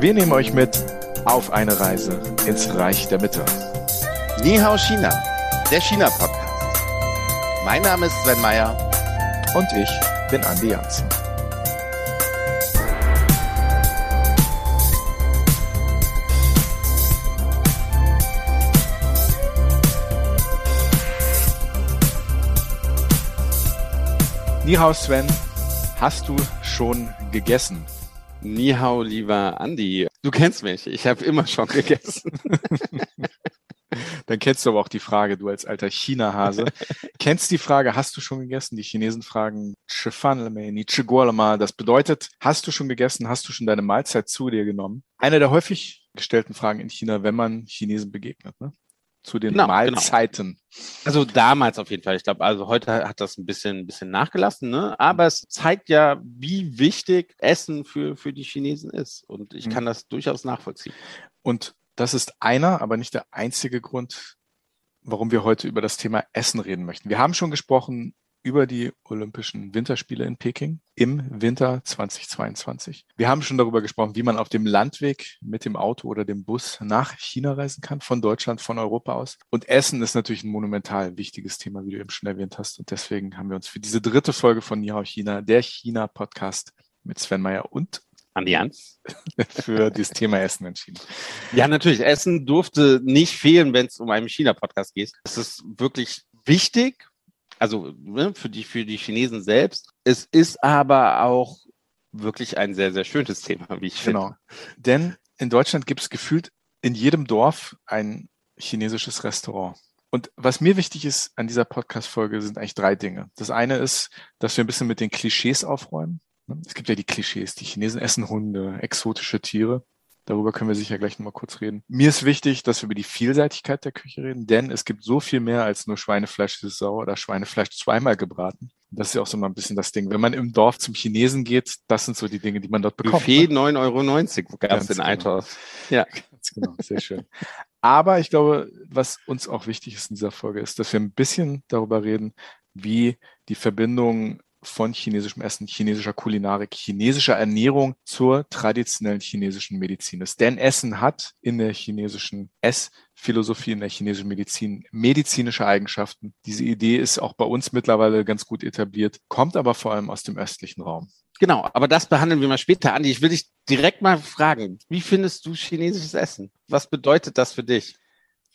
Wir nehmen euch mit auf eine Reise ins Reich der Mitte. Ni Hao China, der China-Podcast. Mein Name ist Sven Meier. Und ich bin Andi Jansen. Ni Hao, Sven, hast du schon gegessen? Ni Hao, lieber Andi. Du kennst mich, ich habe immer schon gegessen. Dann kennst du aber auch die Frage, du als alter China-Hase. Kennst die Frage, hast du schon gegessen? Die Chinesen fragen, das bedeutet, hast du schon gegessen, hast du schon deine Mahlzeit zu dir genommen? Eine der häufig gestellten Fragen in China, wenn man Chinesen begegnet, ne? Zu den Mahlzeiten. Genau. Also damals auf jeden Fall. Ich glaube, also heute hat das ein bisschen nachgelassen, ne? Aber es zeigt ja, wie wichtig Essen für die Chinesen ist. Und ich kann das durchaus nachvollziehen. Und das ist einer, aber nicht der einzige Grund, warum wir heute über das Thema Essen reden möchten. Wir haben schon gesprochen über die Olympischen Winterspiele in Peking im Winter 2022. Wir haben schon darüber gesprochen, wie man auf dem Landweg mit dem Auto oder dem Bus nach China reisen kann, von Deutschland, von Europa aus. Und Essen ist natürlich ein monumental wichtiges Thema, wie du eben schon erwähnt hast. Und deswegen haben wir uns für diese dritte Folge von Ni Hao China, der China-Podcast mit Sven Meier und Andi Jans für dieses Thema Essen entschieden. Ja, natürlich. Essen durfte nicht fehlen, wenn es um einen China-Podcast geht. Es ist wirklich wichtig, also für die Chinesen selbst. Es ist aber auch wirklich ein sehr, sehr schönes Thema, wie ich finde. Genau, denn in Deutschland gibt es gefühlt in jedem Dorf ein chinesisches Restaurant. Und was mir wichtig ist an dieser Podcast-Folge, sind eigentlich drei Dinge. Das eine ist, dass wir ein bisschen mit den Klischees aufräumen. Es gibt ja die Klischees, die Chinesen essen Hunde, exotische Tiere. Darüber können wir sicher gleich nochmal kurz reden. Mir ist wichtig, dass wir über die Vielseitigkeit der Küche reden, denn es gibt so viel mehr als nur Schweinefleisch ist sauer oder Schweinefleisch zweimal gebraten. Das ist ja auch so mal ein bisschen das Ding. Wenn man im Dorf zum Chinesen geht, das sind so die Dinge, die man dort bekommt. Buffet 9,90 € gab es in Althaus. Ja, ganz genau, sehr schön. Aber ich glaube, was uns auch wichtig ist in dieser Folge, ist, dass wir ein bisschen darüber reden, wie die Verbindung von chinesischem Essen, chinesischer Kulinarik, chinesischer Ernährung zur traditionellen chinesischen Medizin ist. Denn Essen hat in der chinesischen Essphilosophie, in der chinesischen Medizin medizinische Eigenschaften. Diese Idee ist auch bei uns mittlerweile ganz gut etabliert, kommt aber vor allem aus dem östlichen Raum. Genau, aber das behandeln wir mal später. Andi, ich will dich direkt mal fragen, wie findest du chinesisches Essen? Was bedeutet das für dich?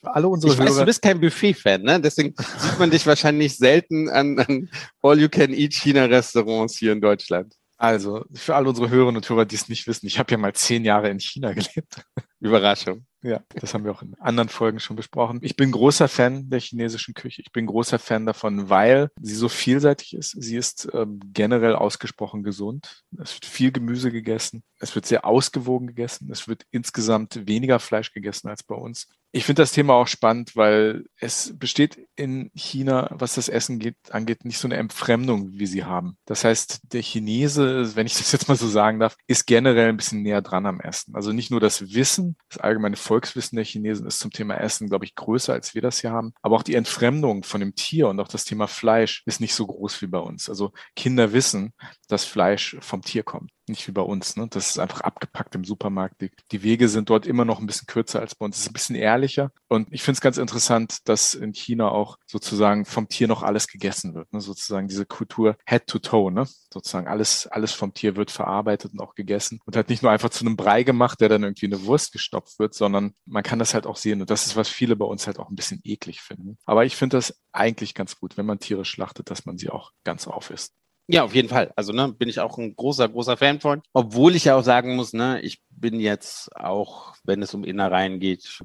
Alle unsere Hörer. Ich weiß, du bist kein Buffet-Fan, ne? Deswegen sieht man dich wahrscheinlich selten an All-You-Can-Eat-China-Restaurants hier in Deutschland. Also, für alle unsere Hörerinnen und Hörer, die es nicht wissen, ich habe ja mal 10 Jahre in China gelebt. Überraschung. Ja, das haben wir auch in anderen Folgen schon besprochen. Ich bin großer Fan der chinesischen Küche. Ich bin großer Fan davon, weil sie so vielseitig ist. Sie ist generell ausgesprochen gesund. Es wird viel Gemüse gegessen. Es wird sehr ausgewogen gegessen. Es wird insgesamt weniger Fleisch gegessen als bei uns. Ich finde das Thema auch spannend, weil es besteht in China, was das Essen angeht, nicht so eine Entfremdung, wie sie haben. Das heißt, der Chinese, wenn ich das jetzt mal so sagen darf, ist generell ein bisschen näher dran am Essen. Also nicht nur das Wissen, das allgemeine Volkswissen der Chinesen ist zum Thema Essen, glaube ich, größer, als wir das hier haben. Aber auch die Entfremdung von dem Tier und auch das Thema Fleisch ist nicht so groß wie bei uns. Also Kinder wissen, dass Fleisch vom Tier kommt. Nicht wie bei uns, ne? Das ist einfach abgepackt im Supermarkt. Die Wege sind dort immer noch ein bisschen kürzer als bei uns. Es ist ein bisschen ehrlicher. Und ich finde es ganz interessant, dass in China auch sozusagen vom Tier noch alles gegessen wird, ne? Sozusagen diese Kultur Head to Toe, ne? Sozusagen alles vom Tier wird verarbeitet und auch gegessen und halt nicht nur einfach zu einem Brei gemacht, der dann irgendwie in eine Wurst gestopft wird, sondern man kann das halt auch sehen. Und das ist, was viele bei uns halt auch ein bisschen eklig finden. Aber ich finde das eigentlich ganz gut, wenn man Tiere schlachtet, dass man sie auch ganz aufisst. Ja, auf jeden Fall. Also bin ich auch ein großer, großer Fan von. Obwohl ich ja auch sagen muss, ich bin jetzt auch, wenn es um Innereien geht,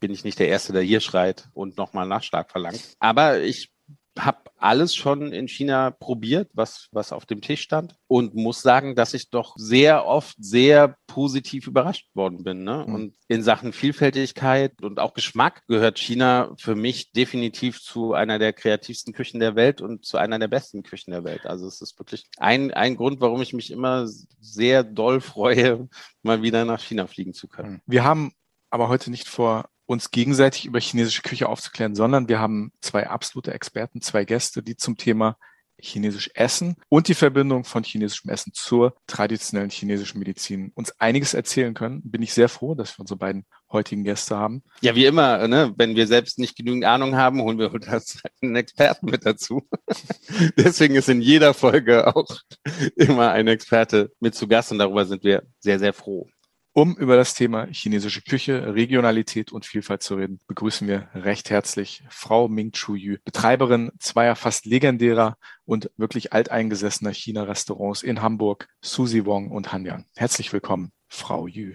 bin ich nicht der Erste, der hier schreit und nochmal Nachschlag verlangt. Aber ich habe alles schon in China probiert, was auf dem Tisch stand, und muss sagen, dass ich doch sehr oft sehr positiv überrascht worden bin, ne? Und in Sachen Vielfältigkeit und auch Geschmack gehört China für mich definitiv zu einer der kreativsten Küchen der Welt und zu einer der besten Küchen der Welt. Also es ist wirklich ein Grund, warum ich mich immer sehr doll freue, mal wieder nach China fliegen zu können. Wir haben aber heute nicht vor, uns gegenseitig über chinesische Küche aufzuklären, sondern wir haben zwei absolute Experten, zwei Gäste, die zum Thema chinesisch Essen und die Verbindung von chinesischem Essen zur traditionellen chinesischen Medizin uns einiges erzählen können. Bin ich sehr froh, dass wir unsere beiden heutigen Gäste haben. Ja, wie immer, ne? Wenn wir selbst nicht genügend Ahnung haben, holen wir einen Experten mit dazu. Deswegen ist in jeder Folge auch immer ein Experte mit zu Gast und darüber sind wir sehr, sehr froh. Um über das Thema chinesische Küche, Regionalität und Vielfalt zu reden, begrüßen wir recht herzlich Frau Ming-Chu Yu, Betreiberin zweier fast legendärer und wirklich alteingesessener China-Restaurants in Hamburg, Suzy Wong und Han Yang. Herzlich willkommen, Frau Yu.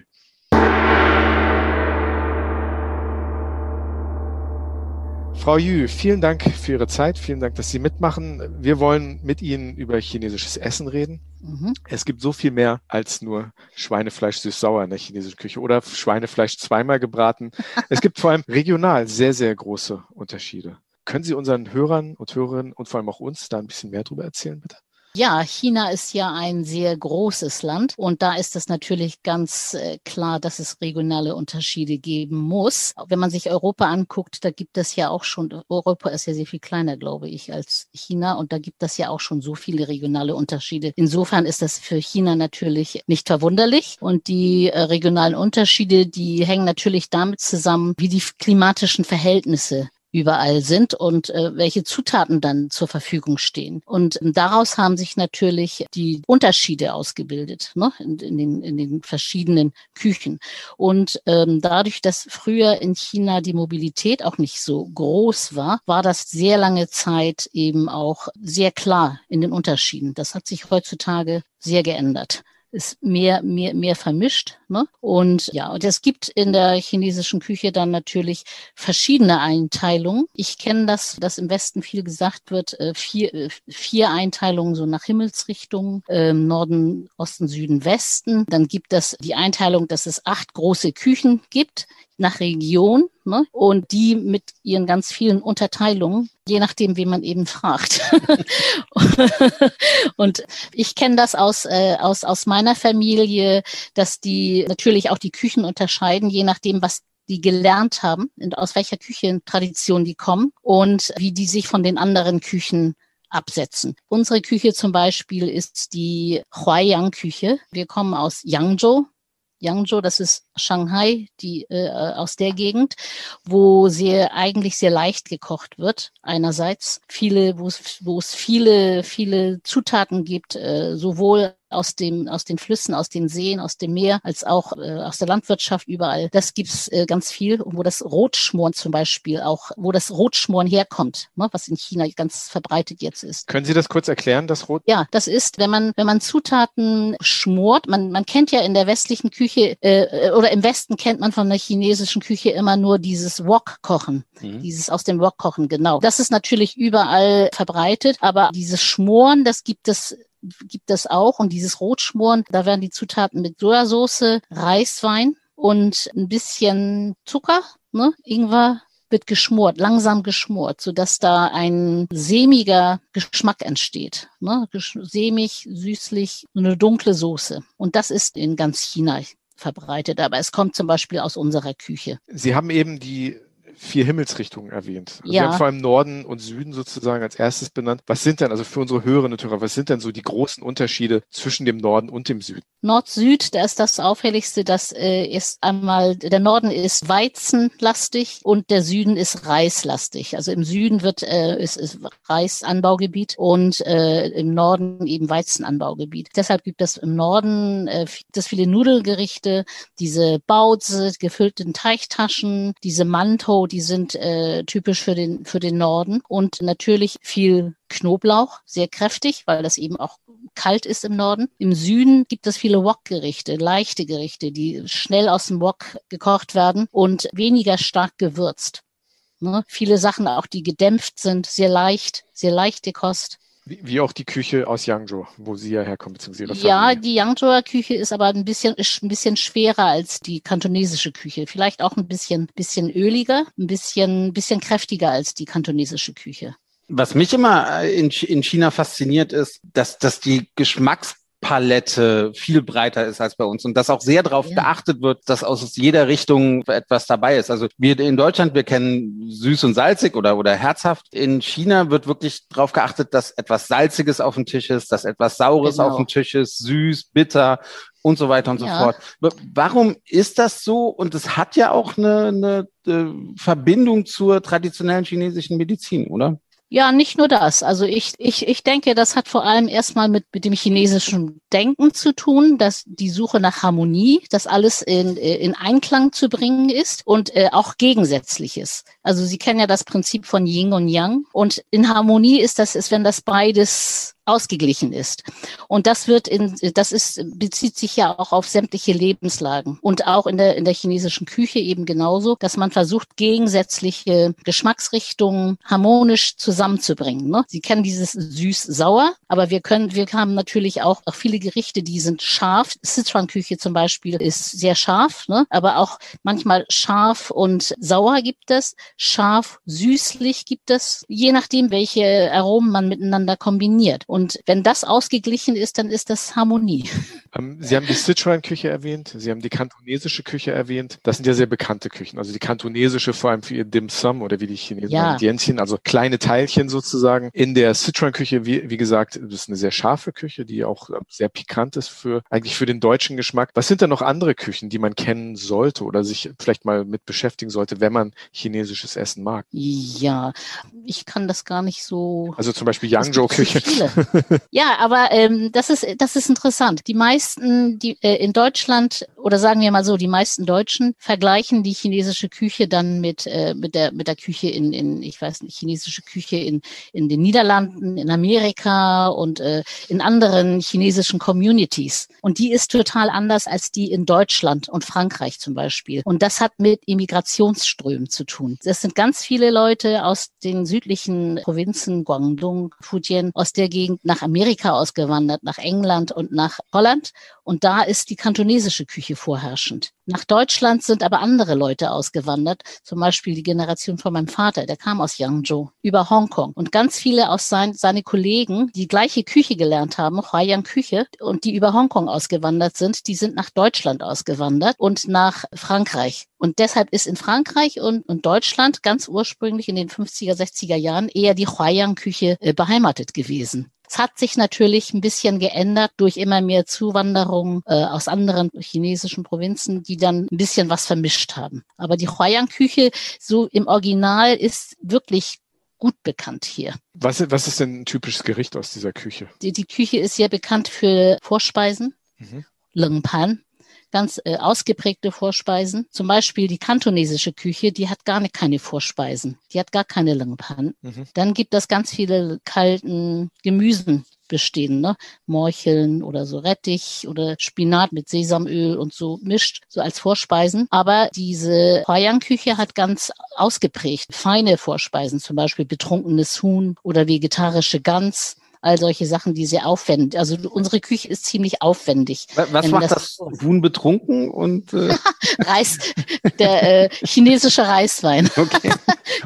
Frau Yu, vielen Dank für Ihre Zeit. Vielen Dank, dass Sie mitmachen. Wir wollen mit Ihnen über chinesisches Essen reden. Mhm. Es gibt so viel mehr als nur Schweinefleisch süß-sauer in der chinesischen Küche oder Schweinefleisch zweimal gebraten. Es gibt vor allem regional sehr, sehr große Unterschiede. Können Sie unseren Hörern und Hörerinnen und vor allem auch uns da ein bisschen mehr darüber erzählen, bitte? Ja, China ist ja ein sehr großes Land und da ist es natürlich ganz klar, dass es regionale Unterschiede geben muss. Wenn man sich Europa anguckt, da gibt es ja auch schon, Europa ist ja sehr viel kleiner, glaube ich, als China und da gibt es ja auch schon so viele regionale Unterschiede. Insofern ist das für China natürlich nicht verwunderlich und die regionalen Unterschiede, die hängen natürlich damit zusammen, wie die klimatischen Verhältnisse überall sind und welche Zutaten dann zur Verfügung stehen. Und daraus haben sich natürlich die Unterschiede ausgebildet, ne? in den verschiedenen Küchen. Und dadurch, dass früher in China die Mobilität auch nicht so groß war, war das sehr lange Zeit eben auch sehr klar in den Unterschieden. Das hat sich heutzutage sehr geändert. Ist mehr vermischt, ne? Und ja, und es gibt in der chinesischen Küche dann natürlich verschiedene Einteilungen. Ich kenne das, dass im Westen viel gesagt wird, vier Einteilungen so nach Himmelsrichtungen, Norden, Osten, Süden, Westen. Dann gibt es die Einteilung, dass es 8 große Küchen gibt, nach Region, ne? Und die mit ihren ganz vielen Unterteilungen, je nachdem, wen man eben fragt. Und ich kenne das aus meiner Familie, dass die natürlich auch die Küchen unterscheiden, je nachdem, was die gelernt haben, aus welcher Küchentradition die kommen und wie die sich von den anderen Küchen absetzen. Unsere Küche zum Beispiel ist die Huaiyang-Küche. Wir kommen aus Yangzhou. Yangzhou, das ist Shanghai, die aus der Gegend, wo eigentlich sehr leicht gekocht wird. Einerseits wo es viele Zutaten gibt, sowohl aus den Flüssen, aus den Seen, aus dem Meer, als auch aus der Landwirtschaft überall. Das gibt's ganz viel. Und wo das Rotschmoren zum Beispiel auch, wo das Rotschmoren herkommt, ne, was in China ganz verbreitet jetzt ist. Können Sie das kurz erklären, das Rot? Ja, das ist, wenn man Zutaten schmort, man kennt ja in der westlichen Küche oder im Westen kennt man von der chinesischen Küche immer nur dieses Wok-Kochen, dieses aus dem Wok-Kochen, genau. Das ist natürlich überall verbreitet, aber dieses Schmoren, das gibt es auch. Und dieses Rotschmoren, da werden die Zutaten mit Sojasauce, Reiswein und ein bisschen Zucker, ne? Ingwer wird geschmort, langsam geschmort, sodass da ein sämiger Geschmack entsteht. Ne? Sämig, süßlich, eine dunkle Soße. Und das ist in ganz China verbreitet. Aber es kommt zum Beispiel aus unserer Küche. Sie haben eben die 4 Himmelsrichtungen erwähnt. Also ja. Wir haben vor allem Norden und Süden sozusagen als erstes benannt. Was sind denn, also für unsere Hörerinnen und Hörer, was sind denn so die großen Unterschiede zwischen dem Norden und dem Süden? Nord-Süd, da ist das Auffälligste, das ist einmal, der Norden ist weizenlastig und der Süden ist reislastig. Also im Süden ist Reisanbaugebiet und im Norden eben Weizenanbaugebiet. Deshalb gibt es im Norden viele Nudelgerichte, diese Baozi, gefüllten Teichtaschen, diese Mantou, die sind typisch für den Norden und natürlich viel Knoblauch, sehr kräftig, weil das eben auch kalt ist im Norden. Im Süden gibt es viele Wok-Gerichte, leichte Gerichte, die schnell aus dem Wok gekocht werden und weniger stark gewürzt. Ne? Viele Sachen auch, die gedämpft sind, sehr leichte Kost. Wie auch die Küche aus Yangzhou, wo Sie ja herkommen, beziehungsweise Ihre Familie. Ja, die Yangzhouer Küche ist aber ein bisschen schwerer als die kantonesische Küche. Vielleicht auch ein bisschen öliger, ein bisschen kräftiger als die kantonesische Küche. Was mich immer in China fasziniert ist, dass die Geschmacks Palette viel breiter ist als bei uns und dass auch sehr darauf geachtet wird, dass aus jeder Richtung etwas dabei ist. Also wir in Deutschland, wir kennen süß und salzig oder herzhaft. In China wird wirklich darauf geachtet, dass etwas Salziges auf dem Tisch ist, dass etwas Saures auf dem Tisch ist, süß, bitter und so weiter und so fort. Warum ist das so? Und es hat ja auch eine Verbindung zur traditionellen chinesischen Medizin, oder? Ja, nicht nur das. Also ich denke, das hat vor allem erstmal mit dem chinesischen Denken zu tun, dass die Suche nach Harmonie, dass alles in Einklang zu bringen ist und auch gegensätzlich ist. Also Sie kennen ja das Prinzip von Yin und Yang und in Harmonie ist, wenn das beides ausgeglichen ist. Und bezieht sich ja auch auf sämtliche Lebenslagen und auch in der chinesischen Küche eben genauso, dass man versucht, gegensätzliche Geschmacksrichtungen harmonisch zusammenzubringen. Ne? Sie kennen dieses süß-sauer, aber wir haben natürlich auch viele Gerichte, die sind scharf. Sichuan-Küche zum Beispiel ist sehr scharf, ne? Aber auch manchmal scharf und sauer gibt es, scharf-süßlich gibt es, je nachdem, welche Aromen man miteinander kombiniert. Und wenn das ausgeglichen ist, dann ist das Harmonie. Sie haben die Sichuan-Küche erwähnt, Sie haben die kantonesische Küche erwähnt. Das sind ja sehr bekannte Küchen. Also die kantonesische vor allem für ihr Dim Sum oder wie die Chinesen sagen, Dianxing, also kleine Teilchen sozusagen. In der Sichuan-Küche, wie gesagt, das ist eine sehr scharfe Küche, die auch sehr pikant ist für den deutschen Geschmack. Was sind denn noch andere Küchen, die man kennen sollte oder sich vielleicht mal mit beschäftigen sollte, wenn man chinesisches Essen mag? Ja, ich kann das gar nicht so... Also zum Beispiel Yangzhou-Küche. Ja, aber das ist interessant. Die meisten, die in Deutschland oder sagen wir mal so, die meisten Deutschen vergleichen die chinesische Küche dann mit der Küche chinesische Küche in den Niederlanden, in Amerika und in anderen chinesischen Communities. Und die ist total anders als die in Deutschland und Frankreich zum Beispiel. Und das hat mit Immigrationsströmen zu tun. Das sind ganz viele Leute aus den südlichen Provinzen Guangdong, Fujian, aus der Gegend nach Amerika ausgewandert, nach England und nach Holland. Und da ist die kantonesische Küche vorherrschend. Nach Deutschland sind aber andere Leute ausgewandert, zum Beispiel die Generation von meinem Vater, der kam aus Yangzhou, über Hongkong. Und ganz viele aus seine Kollegen, die gleiche Küche gelernt haben, Huaiyang-Küche, und die über Hongkong ausgewandert sind, die sind nach Deutschland ausgewandert und nach Frankreich. Und deshalb ist in Frankreich und Deutschland ganz ursprünglich in den 50er, 60er Jahren eher die Huaiyang-Küche beheimatet gewesen. Es hat sich natürlich ein bisschen geändert durch immer mehr Zuwanderung aus anderen chinesischen Provinzen, die dann ein bisschen was vermischt haben. Aber die Huaiyang-Küche so im Original ist wirklich gut bekannt hier. Was ist denn ein typisches Gericht aus dieser Küche? Die Küche ist sehr bekannt für Vorspeisen, Lengpan. Ganz ausgeprägte Vorspeisen. Zum Beispiel die kantonesische Küche, die hat gar keine Vorspeisen. Die hat gar keine Lengpan. Dann gibt es ganz viele kalten Gemüsen bestehen, ne? Morcheln oder so Rettich oder Spinat mit Sesamöl und so mischt, so als Vorspeisen. Aber diese Huaiyang-Küche hat ganz ausgeprägt feine Vorspeisen, zum Beispiel betrunkenes Huhn oder vegetarische Gans. All solche Sachen, die sehr aufwendig. Also unsere Küche ist ziemlich aufwendig. Was macht das Huhn betrunken? Und Reis, der chinesische Reiswein. Okay.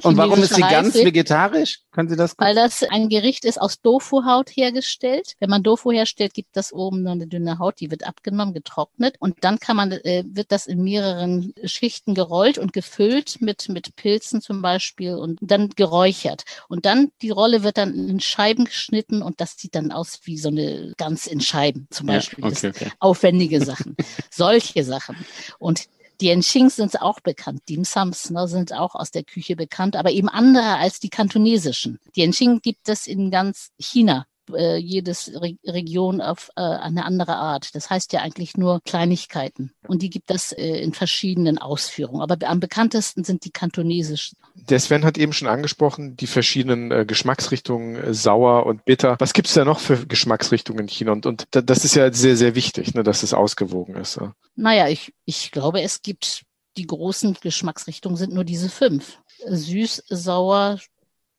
Und warum ist die Gans vegetarisch? Können Sie das? Weil das ein Gericht ist aus Tofu-Haut hergestellt. Wenn man Tofu herstellt, gibt das oben nur eine dünne Haut, die wird abgenommen, getrocknet und dann wird das in mehreren Schichten gerollt und gefüllt mit Pilzen zum Beispiel und dann geräuchert. Und dann die Rolle wird dann in Scheiben geschnitten und das sieht dann aus wie so eine Gans in Scheiben zum Beispiel. Ja, okay. Aufwendige Sachen, solche Sachen. Und die Dianxings sind auch bekannt, Dim Sums, ne, sind auch aus der Küche bekannt, aber eben andere als die kantonesischen. Die Dianxing gibt es in ganz China, jedes Region auf eine andere Art. Das heißt ja eigentlich nur Kleinigkeiten. Und die gibt es in verschiedenen Ausführungen. Aber am bekanntesten sind die kantonesischen. Der Sven hat eben schon angesprochen, die verschiedenen Geschmacksrichtungen, sauer und bitter. Was gibt es da noch für Geschmacksrichtungen in China? Und das ist ja sehr, sehr wichtig, ne, dass es ausgewogen ist. Ja. Naja, ich glaube, es gibt die großen Geschmacksrichtungen sind nur diese 5. Süß, sauer,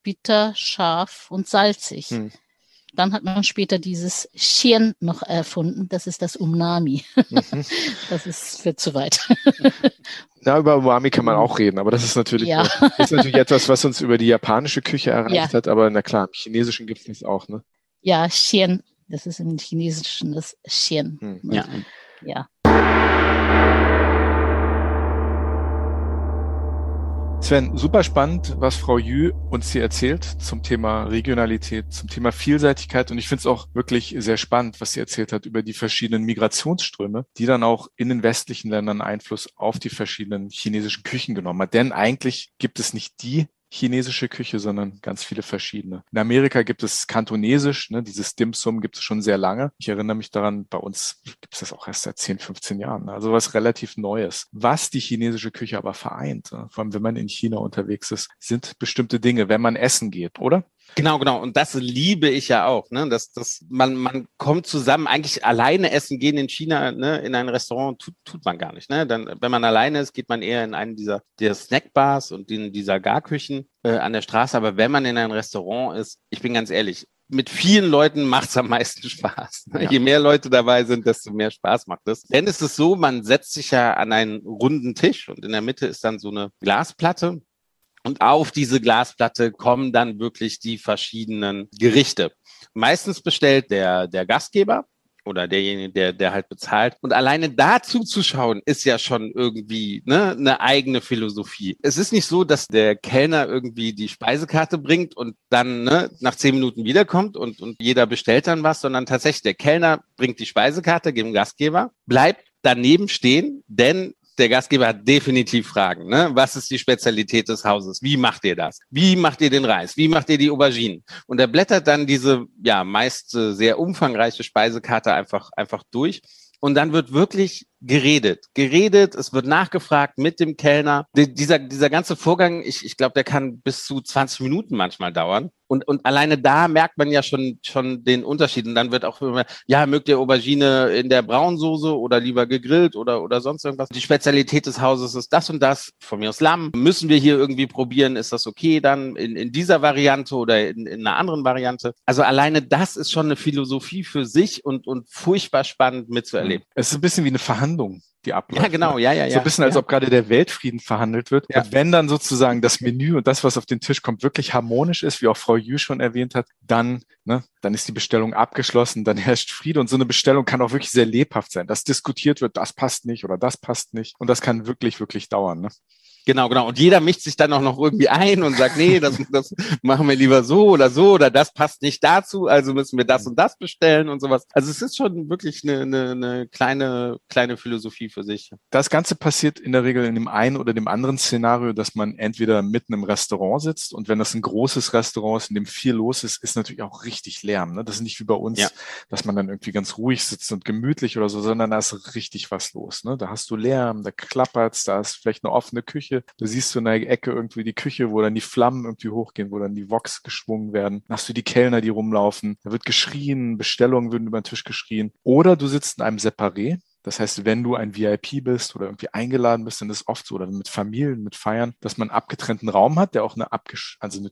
bitter, scharf und salzig. Dann hat man später dieses Chien noch erfunden. Das ist das Umami. Das führt zu weit. Ja, über Umami kann man auch reden, aber das ist natürlich, ist natürlich etwas, was uns über die japanische Küche erreicht hat. Aber na klar, im Chinesischen gibt es das auch. Ne? Ja, Chien. Das ist im Chinesischen das Chien. Hm. Ja. Ja. Sven, super spannend, was Frau Yu uns hier erzählt zum Thema Regionalität, zum Thema Vielseitigkeit. Und ich finde es auch wirklich sehr spannend, was sie erzählt hat über die verschiedenen Migrationsströme, die dann auch in den westlichen Ländern Einfluss auf die verschiedenen chinesischen Küchen genommen hat. Denn eigentlich gibt es nicht die chinesische Küche, sondern ganz viele verschiedene. In Amerika gibt es Kantonesisch, ne, dieses Dim Sum gibt es schon sehr lange. Ich erinnere mich daran, bei uns gibt es das auch erst seit 10, 15 Jahren. Also was relativ Neues. Was die chinesische Küche aber vereint, vor allem wenn man in China unterwegs ist, sind bestimmte Dinge, wenn man essen geht, oder? Genau. Und das liebe ich ja auch, ne? Dass man kommt zusammen, eigentlich alleine essen gehen in China, ne? In ein Restaurant tut man gar nicht, ne? Dann, wenn man alleine ist, geht man eher in einen dieser Snackbars und in dieser Garküchen an der Straße. Aber wenn man in ein Restaurant ist, ich bin ganz ehrlich, mit vielen Leuten macht es am meisten Spaß. Ja. Je mehr Leute dabei sind, desto mehr Spaß macht es. Denn es ist so, man setzt sich ja an einen runden Tisch und in der Mitte ist dann so eine Glasplatte. Und auf diese Glasplatte kommen dann wirklich die verschiedenen Gerichte. Meistens bestellt der Gastgeber oder derjenige, der halt bezahlt. Und alleine dazu zu schauen, ist ja schon irgendwie, ne, eine eigene Philosophie. Es ist nicht so, dass der Kellner irgendwie die Speisekarte bringt und dann, ne, nach 10 Minuten wiederkommt und jeder bestellt dann was, sondern tatsächlich der Kellner bringt die Speisekarte, gibt dem Gastgeber, bleibt daneben stehen, denn der Gastgeber hat definitiv Fragen, ne? Was ist die Spezialität des Hauses? Wie macht ihr das? Wie macht ihr den Reis? Wie macht ihr die Auberginen? Und er blättert dann diese, ja, meist sehr umfangreiche Speisekarte einfach durch. Und dann wird wirklich geredet, es wird nachgefragt mit dem Kellner. Dieser ganze Vorgang, ich glaube, der kann bis zu 20 Minuten manchmal dauern. Und alleine da merkt man ja schon den Unterschied. Und dann wird auch immer, ja, mögt ihr Aubergine in der Braunsoße oder lieber gegrillt oder sonst irgendwas? Die Spezialität des Hauses ist das und das, von mir aus Lamm. Müssen wir hier irgendwie probieren? Ist das okay dann in dieser Variante oder in einer anderen Variante? Also alleine das ist schon eine Philosophie für sich und furchtbar spannend mitzuerleben. Es ist ein bisschen wie eine Verhandlung, die abläuft. Ja, genau, ja. So ein bisschen, als ob gerade der Weltfrieden verhandelt wird. Ja. Und wenn dann sozusagen das Menü und das, was auf den Tisch kommt, wirklich harmonisch ist, wie auch Frau Yu schon erwähnt hat, dann ist die Bestellung abgeschlossen, dann herrscht Friede. Und so eine Bestellung kann auch wirklich sehr lebhaft sein, dass diskutiert wird, das passt nicht oder das passt nicht. Und das kann wirklich, wirklich dauern, ne? Genau. Und jeder mischt sich dann auch noch irgendwie ein und sagt, nee, das machen wir lieber so oder das passt nicht dazu, also müssen wir das und das bestellen und sowas. Also es ist schon wirklich eine kleine Philosophie für sich. Das Ganze passiert in der Regel in dem einen oder dem anderen Szenario, dass man entweder mitten im Restaurant sitzt und wenn das ein großes Restaurant ist, in dem viel los ist, ist natürlich auch richtig Lärm, ne? Das ist nicht wie bei uns, ja, dass man dann irgendwie ganz ruhig sitzt und gemütlich oder so, sondern da ist richtig was los, ne? Da hast du Lärm, da klappert's, da ist vielleicht eine offene Küche. Da siehst du in der Ecke irgendwie die Küche, wo dann die Flammen irgendwie hochgehen, wo dann die Woks geschwungen werden. Dann hast du die Kellner, die rumlaufen. Da wird geschrien, Bestellungen werden über den Tisch geschrien. Oder du sitzt in einem Separé. Das heißt, wenn du ein VIP bist oder irgendwie eingeladen bist, dann ist es oft so, oder mit Familien, mit Feiern, dass man einen abgetrennten Raum hat, der auch eine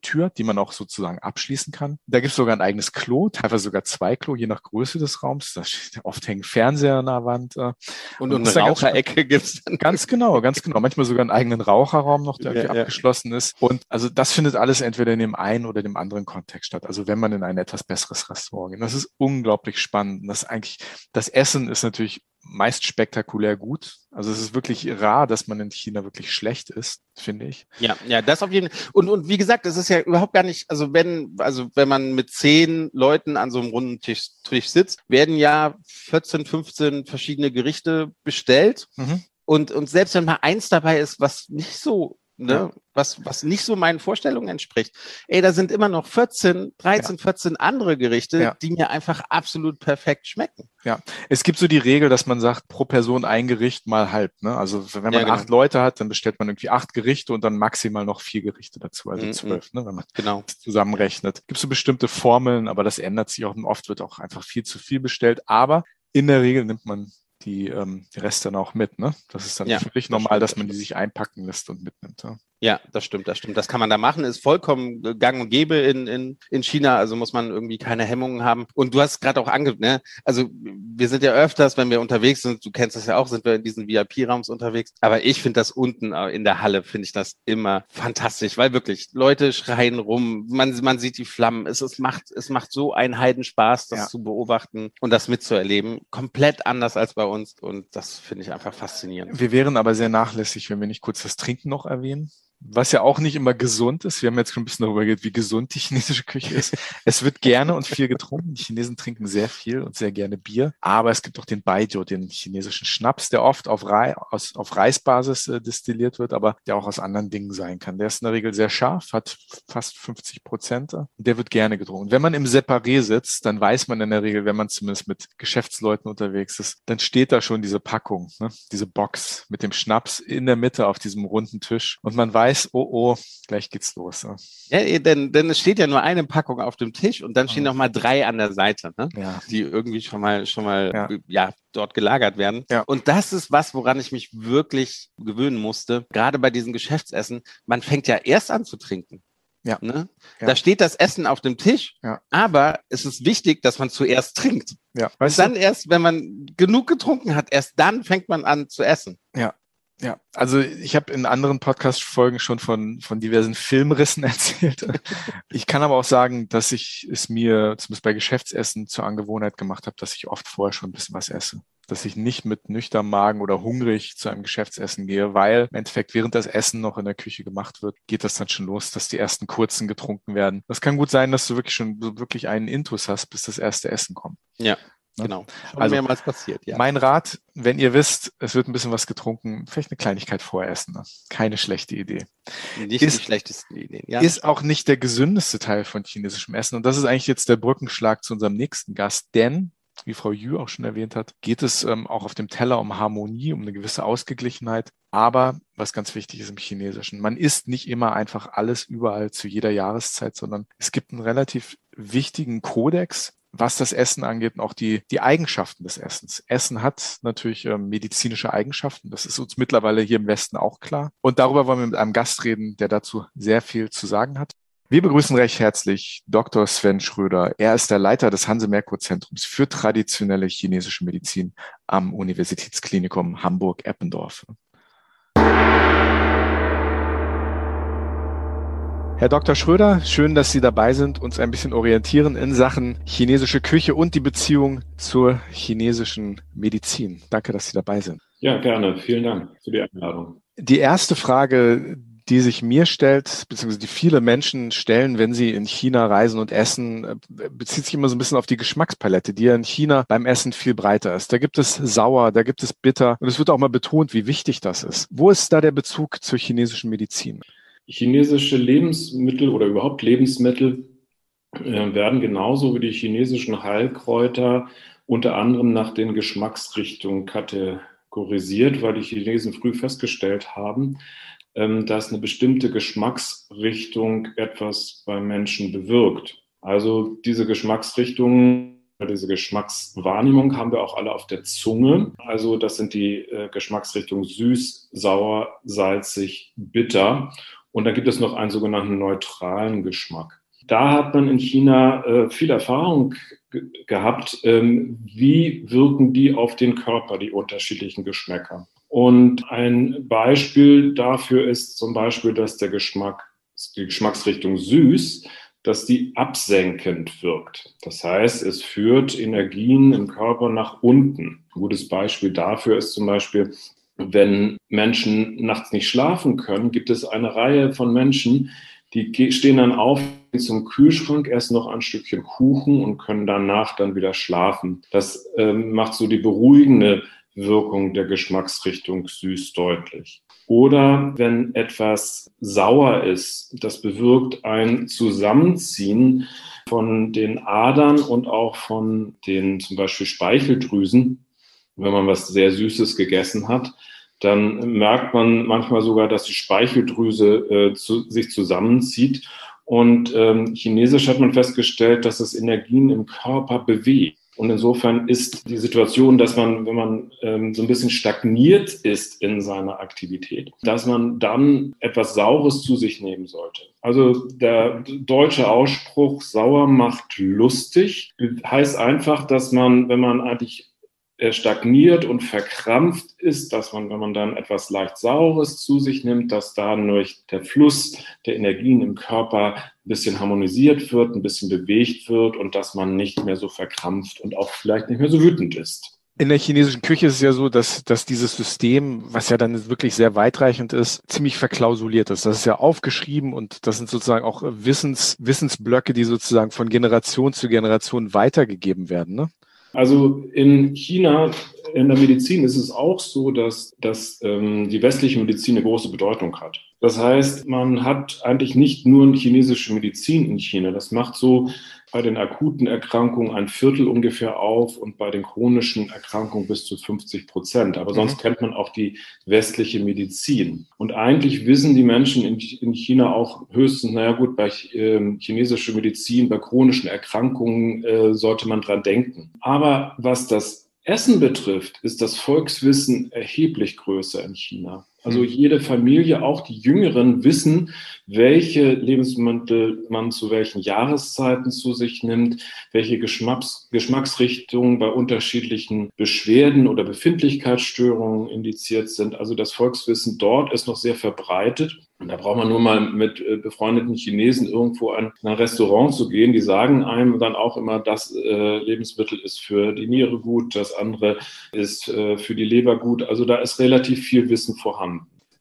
Tür hat, die man auch sozusagen abschließen kann. Da gibt es sogar ein eigenes Klo, teilweise sogar 2 Klo, je nach Größe des Raums. Da oft hängen Fernseher an der Wand. Und eine Raucherecke gibt es dann. Ganz genau. Manchmal sogar einen eigenen Raucherraum noch, der irgendwie abgeschlossen ist. Und also das findet alles entweder in dem einen oder dem anderen Kontext statt. Also wenn man in ein etwas besseres Restaurant geht. Das ist unglaublich spannend. Das Essen ist natürlich meist spektakulär gut. Also es ist wirklich rar, dass man in China wirklich schlecht ist, finde ich. Ja, das auf jeden Fall. Und wie gesagt, es ist ja überhaupt gar nicht, wenn man mit 10 Leuten an so einem runden Tisch sitzt, werden ja 14, 15 verschiedene Gerichte bestellt. Mhm. Und selbst wenn mal eins dabei ist, was nicht so, ne, was nicht so meinen Vorstellungen entspricht. Da sind immer noch 14 andere Gerichte, die mir einfach absolut perfekt schmecken. Ja, es gibt so die Regel, dass man sagt, pro Person ein Gericht mal halb, ne? Also wenn man 8 Leute hat, dann bestellt man irgendwie 8 Gerichte und dann maximal noch 4 Gerichte dazu, also 12, ne? Wenn man das zusammenrechnet. Gibt es so bestimmte Formeln, aber das ändert sich auch und oft wird auch einfach viel zu viel bestellt, aber in der Regel nimmt man die Reste dann auch mit, ne? Das ist dann völlig normal, dass man die sich einpacken lässt und mitnimmt. Ja. Ja, das stimmt, das stimmt. Das kann man da machen, ist vollkommen gang und gäbe in China, also muss man irgendwie keine Hemmungen haben. Und du hast gerade auch ne? Also wir sind ja öfters, wenn wir unterwegs sind, du kennst das ja auch, sind wir in diesen VIP-Raums unterwegs. Aber ich finde das unten in der Halle, finde ich das immer fantastisch, weil wirklich Leute schreien rum, man sieht die Flammen, es macht so einen Heidenspaß, das zu beobachten und das mitzuerleben. Komplett anders als bei uns und das finde ich einfach faszinierend. Wir wären aber sehr nachlässig, wenn wir nicht kurz das Trinken noch erwähnen. Was ja auch nicht immer gesund ist. Wir haben jetzt schon ein bisschen darüber geredet, wie gesund die chinesische Küche ist. Es wird gerne und viel getrunken. Die Chinesen trinken sehr viel und sehr gerne Bier. Aber es gibt auch den Baijiu, den chinesischen Schnaps, der oft auf Reisbasis destilliert wird, aber der auch aus anderen Dingen sein kann. Der ist in der Regel sehr scharf, hat fast 50%. Der wird gerne getrunken. Und wenn man im Separé sitzt, dann weiß man in der Regel, wenn man zumindest mit Geschäftsleuten unterwegs ist, dann steht da schon diese Packung, ne? Diese Box mit dem Schnaps in der Mitte auf diesem runden Tisch. Und man weiß, oh, gleich geht's los. Ne? Ja, denn es steht ja nur eine Packung auf dem Tisch und dann stehen nochmal 3 an der Seite, ne? Ja. Die irgendwie schon mal dort gelagert werden. Ja. Und das ist was, woran ich mich wirklich gewöhnen musste, gerade bei diesen Geschäftsessen. Man fängt ja erst an zu trinken. Ja. Ne? Ja. Da steht das Essen auf dem Tisch, aber es ist wichtig, dass man zuerst trinkt. Ja. Und dann erst, wenn man genug getrunken hat, erst dann fängt man an zu essen. Ja. Ja, also ich habe in anderen Podcast-Folgen schon von diversen Filmrissen erzählt. Ich kann aber auch sagen, dass ich es mir zumindest bei Geschäftsessen zur Angewohnheit gemacht habe, dass ich oft vorher schon ein bisschen was esse. Dass ich nicht mit nüchternem Magen oder hungrig zu einem Geschäftsessen gehe, weil im Endeffekt, während das Essen noch in der Küche gemacht wird, geht das dann schon los, dass die ersten kurzen getrunken werden. Das kann gut sein, dass du wirklich einen Intus hast, bis das erste Essen kommt. Ja. Genau, also mehrmals passiert. Ja. Mein Rat, wenn ihr wisst, es wird ein bisschen was getrunken, vielleicht eine Kleinigkeit vorher essen. Ne? Keine schlechte Idee. Nicht die schlechtesten Ideen. Ja. Ist auch nicht der gesündeste Teil von chinesischem Essen. Und das ist eigentlich jetzt der Brückenschlag zu unserem nächsten Gast. Denn, wie Frau Yu auch schon erwähnt hat, geht es auch auf dem Teller um Harmonie, um eine gewisse Ausgeglichenheit. Aber was ganz wichtig ist im Chinesischen, man isst nicht immer einfach alles überall zu jeder Jahreszeit, sondern es gibt einen relativ wichtigen Kodex, was das Essen angeht und auch die Eigenschaften des Essens. Essen hat natürlich medizinische Eigenschaften. Das ist uns mittlerweile hier im Westen auch klar. Und darüber wollen wir mit einem Gast reden, der dazu sehr viel zu sagen hat. Wir begrüßen recht herzlich Dr. Sven Schröder. Er ist der Leiter des Hanse-Merkur-Zentrums für traditionelle chinesische Medizin am Universitätsklinikum Hamburg-Eppendorf. Herr Dr. Schröder, schön, dass Sie dabei sind, uns ein bisschen orientieren in Sachen chinesische Küche und die Beziehung zur chinesischen Medizin. Danke, dass Sie dabei sind. Ja, gerne. Vielen Dank für die Einladung. Die erste Frage, die sich mir stellt, beziehungsweise die viele Menschen stellen, wenn sie in China reisen und essen, bezieht sich immer so ein bisschen auf die Geschmackspalette, die ja in China beim Essen viel breiter ist. Da gibt es sauer, da gibt es bitter und es wird auch mal betont, wie wichtig das ist. Wo ist da der Bezug zur chinesischen Medizin? Chinesische Lebensmittel oder überhaupt Lebensmittel werden genauso wie die chinesischen Heilkräuter unter anderem nach den Geschmacksrichtungen kategorisiert, weil die Chinesen früh festgestellt haben, dass eine bestimmte Geschmacksrichtung etwas beim Menschen bewirkt. Also diese Geschmacksrichtungen, diese Geschmackswahrnehmung haben wir auch alle auf der Zunge. Also das sind die Geschmacksrichtungen süß, sauer, salzig, bitter. Und dann gibt es noch einen sogenannten neutralen Geschmack. Da hat man in China viel Erfahrung gehabt, wie wirken die auf den Körper, die unterschiedlichen Geschmäcker. Und ein Beispiel dafür ist zum Beispiel, dass die Geschmacksrichtung süß, dass die absenkend wirkt. Das heißt, es führt Energien im Körper nach unten. Ein gutes Beispiel dafür ist zum Beispiel, wenn Menschen nachts nicht schlafen können, gibt es eine Reihe von Menschen, die stehen dann auf, gehen zum Kühlschrank, essen noch ein Stückchen Kuchen und können danach dann wieder schlafen. Das macht so die beruhigende Wirkung der Geschmacksrichtung süß deutlich. Oder wenn etwas sauer ist, das bewirkt ein Zusammenziehen von den Adern und auch von den zum Beispiel Speicheldrüsen. Wenn man was sehr Süßes gegessen hat, dann merkt man manchmal sogar, dass die Speicheldrüse sich zusammenzieht. Und chinesisch hat man festgestellt, dass es Energien im Körper bewegt. Und insofern ist die Situation, dass man, wenn man so ein bisschen stagniert ist in seiner Aktivität, dass man dann etwas Saures zu sich nehmen sollte. Also der deutsche Ausspruch, sauer macht lustig, heißt einfach, dass man, wenn man eigentlich stagniert und verkrampft ist, dass man, wenn man dann etwas leicht Saures zu sich nimmt, dass dadurch der Fluss der Energien im Körper ein bisschen harmonisiert wird, ein bisschen bewegt wird und dass man nicht mehr so verkrampft und auch vielleicht nicht mehr so wütend ist. In der chinesischen Küche ist es ja so, dass dieses System, was ja dann wirklich sehr weitreichend ist, ziemlich verklausuliert ist. Das ist ja aufgeschrieben und das sind sozusagen auch Wissensblöcke, die sozusagen von Generation zu Generation weitergegeben werden, ne? Also in China, in der Medizin ist es auch so, dass die westliche Medizin eine große Bedeutung hat. Das heißt, man hat eigentlich nicht nur eine chinesische Medizin in China. Das macht so bei den akuten Erkrankungen 1/4 ungefähr auf und bei den chronischen Erkrankungen bis zu 50%. Aber sonst kennt man auch die westliche Medizin. Und eigentlich wissen die Menschen in China auch höchstens, naja gut, bei chinesischer Medizin, bei chronischen Erkrankungen sollte man dran denken. Aber was das Essen betrifft, ist das Volkswissen erheblich größer in China. Also jede Familie, auch die Jüngeren, wissen, welche Lebensmittel man zu welchen Jahreszeiten zu sich nimmt, welche Geschmacksrichtungen bei unterschiedlichen Beschwerden oder Befindlichkeitsstörungen indiziert sind. Also das Volkswissen dort ist noch sehr verbreitet. Und da braucht man nur mal mit befreundeten Chinesen irgendwo an ein Restaurant zu gehen. Die sagen einem dann auch immer, das Lebensmittel ist für die Niere gut, das andere ist für die Leber gut. Also da ist relativ viel Wissen vorhanden.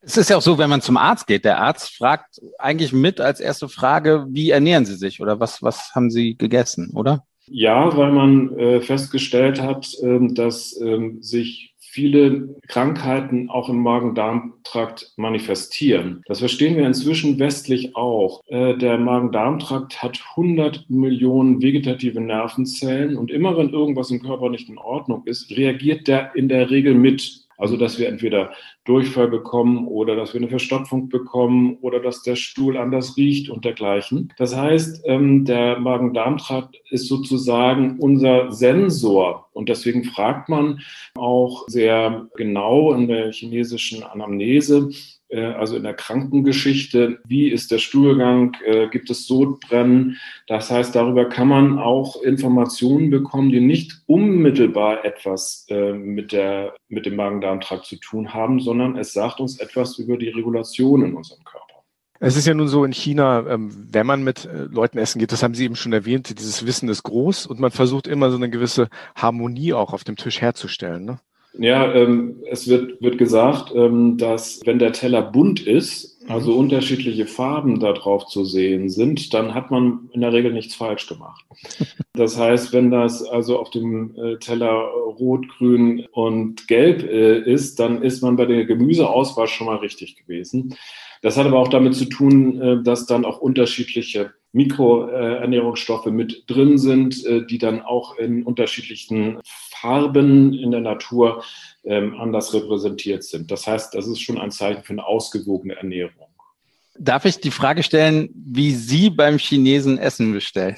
Es ist ja auch so, wenn man zum Arzt geht, der Arzt fragt eigentlich mit als erste Frage, wie ernähren Sie sich oder was haben Sie gegessen, oder? Ja, weil man festgestellt hat, dass sich viele Krankheiten auch im Magen-Darm-Trakt manifestieren. Das verstehen wir inzwischen westlich auch. Der Magen-Darm-Trakt hat 100 Millionen vegetative Nervenzellen und immer wenn irgendwas im Körper nicht in Ordnung ist, reagiert der in der Regel mit. Also dass wir entweder Durchfall bekommen oder dass wir eine Verstopfung bekommen oder dass der Stuhl anders riecht und dergleichen. Das heißt, der Magen-Darm-Trakt ist sozusagen unser Sensor. Und deswegen fragt man auch sehr genau in der chinesischen Anamnese, also in der Krankengeschichte, wie ist der Stuhlgang, gibt es Sodbrennen? Das heißt, darüber kann man auch Informationen bekommen, die nicht unmittelbar etwas mit dem Magen-Darm-Trakt zu tun haben, sondern es sagt uns etwas über die Regulation in unserem Körper. Es ist ja nun so in China, wenn man mit Leuten essen geht, das haben Sie eben schon erwähnt, dieses Wissen ist groß und man versucht immer so eine gewisse Harmonie auch auf dem Tisch herzustellen, ne? Ja, es wird gesagt, dass wenn der Teller bunt ist, also unterschiedliche Farben da drauf zu sehen sind, dann hat man in der Regel nichts falsch gemacht. Das heißt, wenn das also auf dem Teller rot, grün und gelb ist, dann ist man bei der Gemüseauswahl schon mal richtig gewesen. Das hat aber auch damit zu tun, dass dann auch unterschiedliche Mikroernährungsstoffe mit drin sind, die dann auch in unterschiedlichen Farben in der Natur anders repräsentiert sind. Das heißt, das ist schon ein Zeichen für eine ausgewogene Ernährung. Darf ich die Frage stellen, wie Sie beim Chinesen Essen bestellen?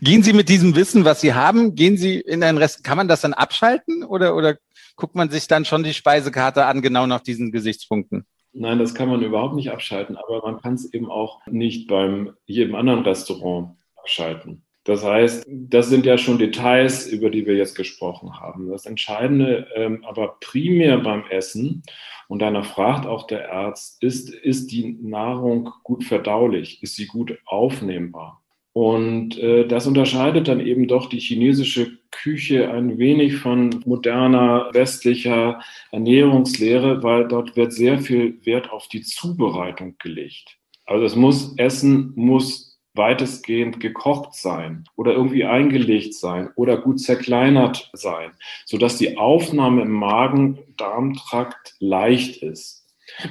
Gehen Sie mit diesem Wissen, was Sie haben, gehen Sie in ein Restaurant? Kann man das dann abschalten oder guckt man sich dann schon die Speisekarte an, genau nach diesen Gesichtspunkten? Nein, das kann man überhaupt nicht abschalten, aber man kann es eben auch nicht bei jedem anderen Restaurant abschalten. Das heißt, das sind ja schon Details, über die wir jetzt gesprochen haben. Das Entscheidende aber primär beim Essen, und danach fragt auch der Arzt, ist die Nahrung gut verdaulich? Ist sie gut aufnehmbar? Und das unterscheidet dann eben doch die chinesische Küche ein wenig von moderner westlicher Ernährungslehre, weil dort wird sehr viel Wert auf die Zubereitung gelegt. Also Essen muss weitestgehend gekocht sein oder irgendwie eingelegt sein oder gut zerkleinert sein, sodass die Aufnahme im Magen-Darm-Trakt leicht ist.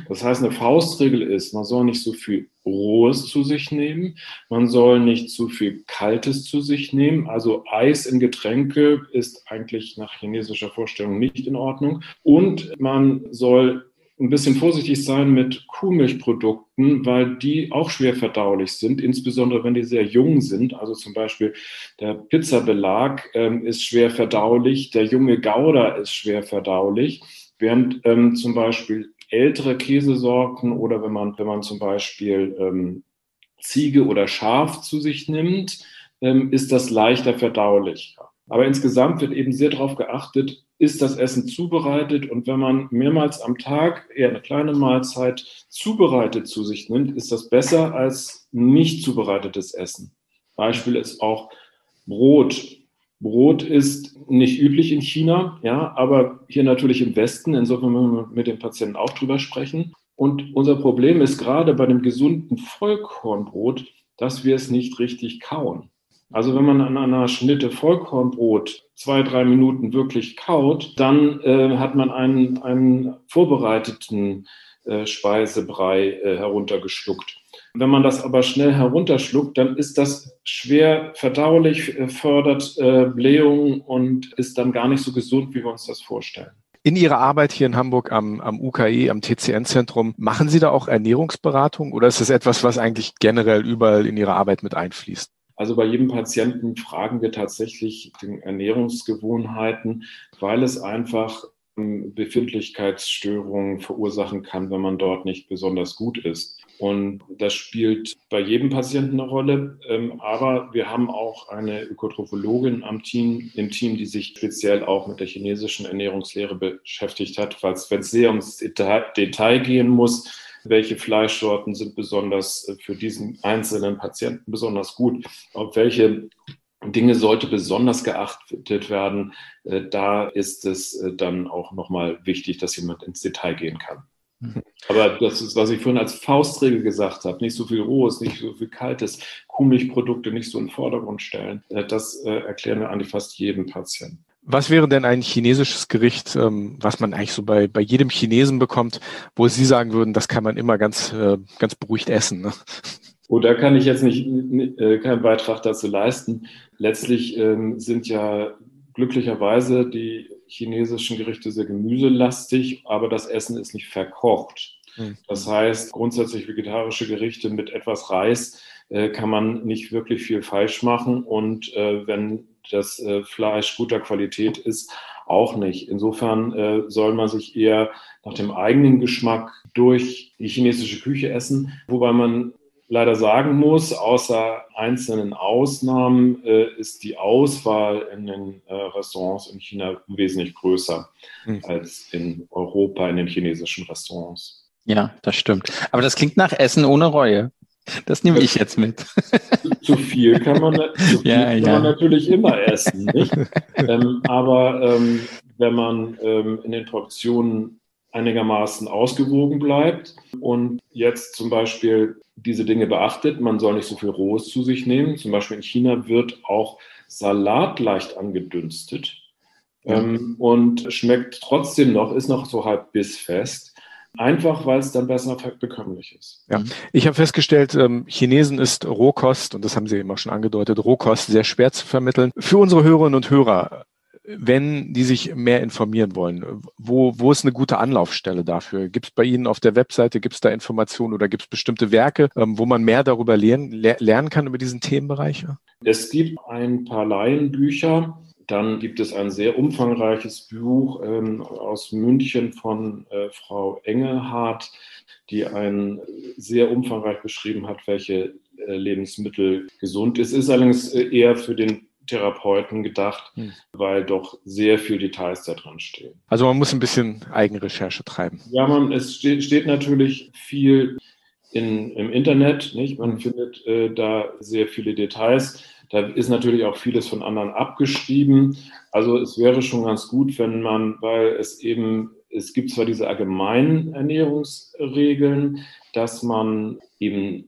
Das heißt, eine Faustregel ist, man soll nicht so viel Rohes zu sich nehmen, man soll nicht zu viel Kaltes zu sich nehmen. Also Eis in Getränke ist eigentlich nach chinesischer Vorstellung nicht in Ordnung. Und man soll ein bisschen vorsichtig sein mit Kuhmilchprodukten, weil die auch schwer verdaulich sind, insbesondere wenn die sehr jung sind. Also zum Beispiel der Pizzabelag ist schwer verdaulich, der junge Gouda ist schwer verdaulich, während zum Beispiel ältere Käsesorten oder wenn man zum Beispiel Ziege oder Schaf zu sich nimmt, ist das leichter verdaulich. Aber insgesamt wird eben sehr darauf geachtet, ist das Essen zubereitet, und wenn man mehrmals am Tag eher eine kleine Mahlzeit zubereitet zu sich nimmt, ist das besser als nicht zubereitetes Essen. Beispiel ist auch Brot. Brot ist nicht üblich in China, ja, aber hier natürlich im Westen, insofern müssen wir mit den Patienten auch drüber sprechen. Und unser Problem ist gerade bei dem gesunden Vollkornbrot, dass wir es nicht richtig kauen. Also wenn man an einer Schnitte Vollkornbrot 2-3 Minuten wirklich kaut, dann hat man einen vorbereiteten Speisebrei heruntergeschluckt. Wenn man das aber schnell herunterschluckt, dann ist das schwer verdaulich, fördert Blähungen und ist dann gar nicht so gesund, wie wir uns das vorstellen. In Ihrer Arbeit hier in Hamburg am UKE, am TCN-Zentrum, machen Sie da auch Ernährungsberatung oder ist das etwas, was eigentlich generell überall in Ihre Arbeit mit einfließt? Also bei jedem Patienten fragen wir tatsächlich den Ernährungsgewohnheiten, weil es einfach Befindlichkeitsstörungen verursachen kann, wenn man dort nicht besonders gut ist. Und das spielt bei jedem Patienten eine Rolle. Aber wir haben auch eine Ökotrophologin im Team, die sich speziell auch mit der chinesischen Ernährungslehre beschäftigt hat, weil es, wenn es sehr ums Detail gehen muss, welche Fleischsorten sind besonders für diesen einzelnen Patienten besonders gut, auf welche Dinge sollte besonders geachtet werden, da ist es dann auch nochmal wichtig, dass jemand ins Detail gehen kann. Aber das ist, was ich vorhin als Faustregel gesagt habe, nicht so viel Rohes, nicht so viel Kaltes, Kuhmilchprodukte nicht so in den Vordergrund stellen, das erklären wir eigentlich fast jedem Patienten. Was wäre denn ein chinesisches Gericht, was man eigentlich so bei jedem Chinesen bekommt, wo Sie sagen würden, das kann man immer ganz beruhigt essen, ne? Oh, da kann ich jetzt keinen Beitrag dazu leisten. Letztlich sind ja glücklicherweise die chinesischen Gerichte sehr gemüselastig, aber das Essen ist nicht verkocht. Das heißt, grundsätzlich vegetarische Gerichte mit etwas Reis kann man nicht wirklich viel falsch machen und wenn das Fleisch guter Qualität ist, auch nicht. Insofern soll man sich eher nach dem eigenen Geschmack durch die chinesische Küche essen, wobei man leider sagen muss, außer einzelnen Ausnahmen ist die Auswahl in den Restaurants in China wesentlich größer als in Europa in den chinesischen Restaurants. Ja, das stimmt. Aber das klingt nach Essen ohne Reue. Das nehme ich jetzt mit. Zu viel kann man natürlich immer essen, nicht? Aber wenn man in den Portionen einigermaßen ausgewogen bleibt und jetzt zum Beispiel diese Dinge beachtet, man soll nicht so viel Rohes zu sich nehmen. Zum Beispiel in China wird auch Salat leicht angedünstet und schmeckt trotzdem noch, ist noch so halb bissfest. Einfach, weil es dann besser bekömmlich ist. Ja, ich habe festgestellt, Chinesen ist Rohkost, und das haben Sie eben auch schon angedeutet, Rohkost sehr schwer zu vermitteln. Für unsere Hörerinnen und Hörer, wenn die sich mehr informieren wollen, wo ist eine gute Anlaufstelle dafür? Gibt es bei Ihnen auf der Webseite, gibt es da Informationen oder gibt es bestimmte Werke, wo man mehr darüber lernen kann, über diesen Themenbereich? Es gibt ein paar Laienbücher. Dann gibt es ein sehr umfangreiches Buch aus München von Frau Engelhardt, die sehr umfangreich beschrieben hat, welche Lebensmittel gesund ist. Ist allerdings eher für den Therapeuten gedacht, weil doch sehr viel Details da drin stehen. Also man muss ein bisschen Eigenrecherche treiben. Ja, es steht natürlich viel im Internet, nicht? Man findet da sehr viele Details. Da ist natürlich auch vieles von anderen abgeschrieben. Also es wäre schon ganz gut, wenn man, weil es gibt zwar diese allgemeinen Ernährungsregeln, dass man eben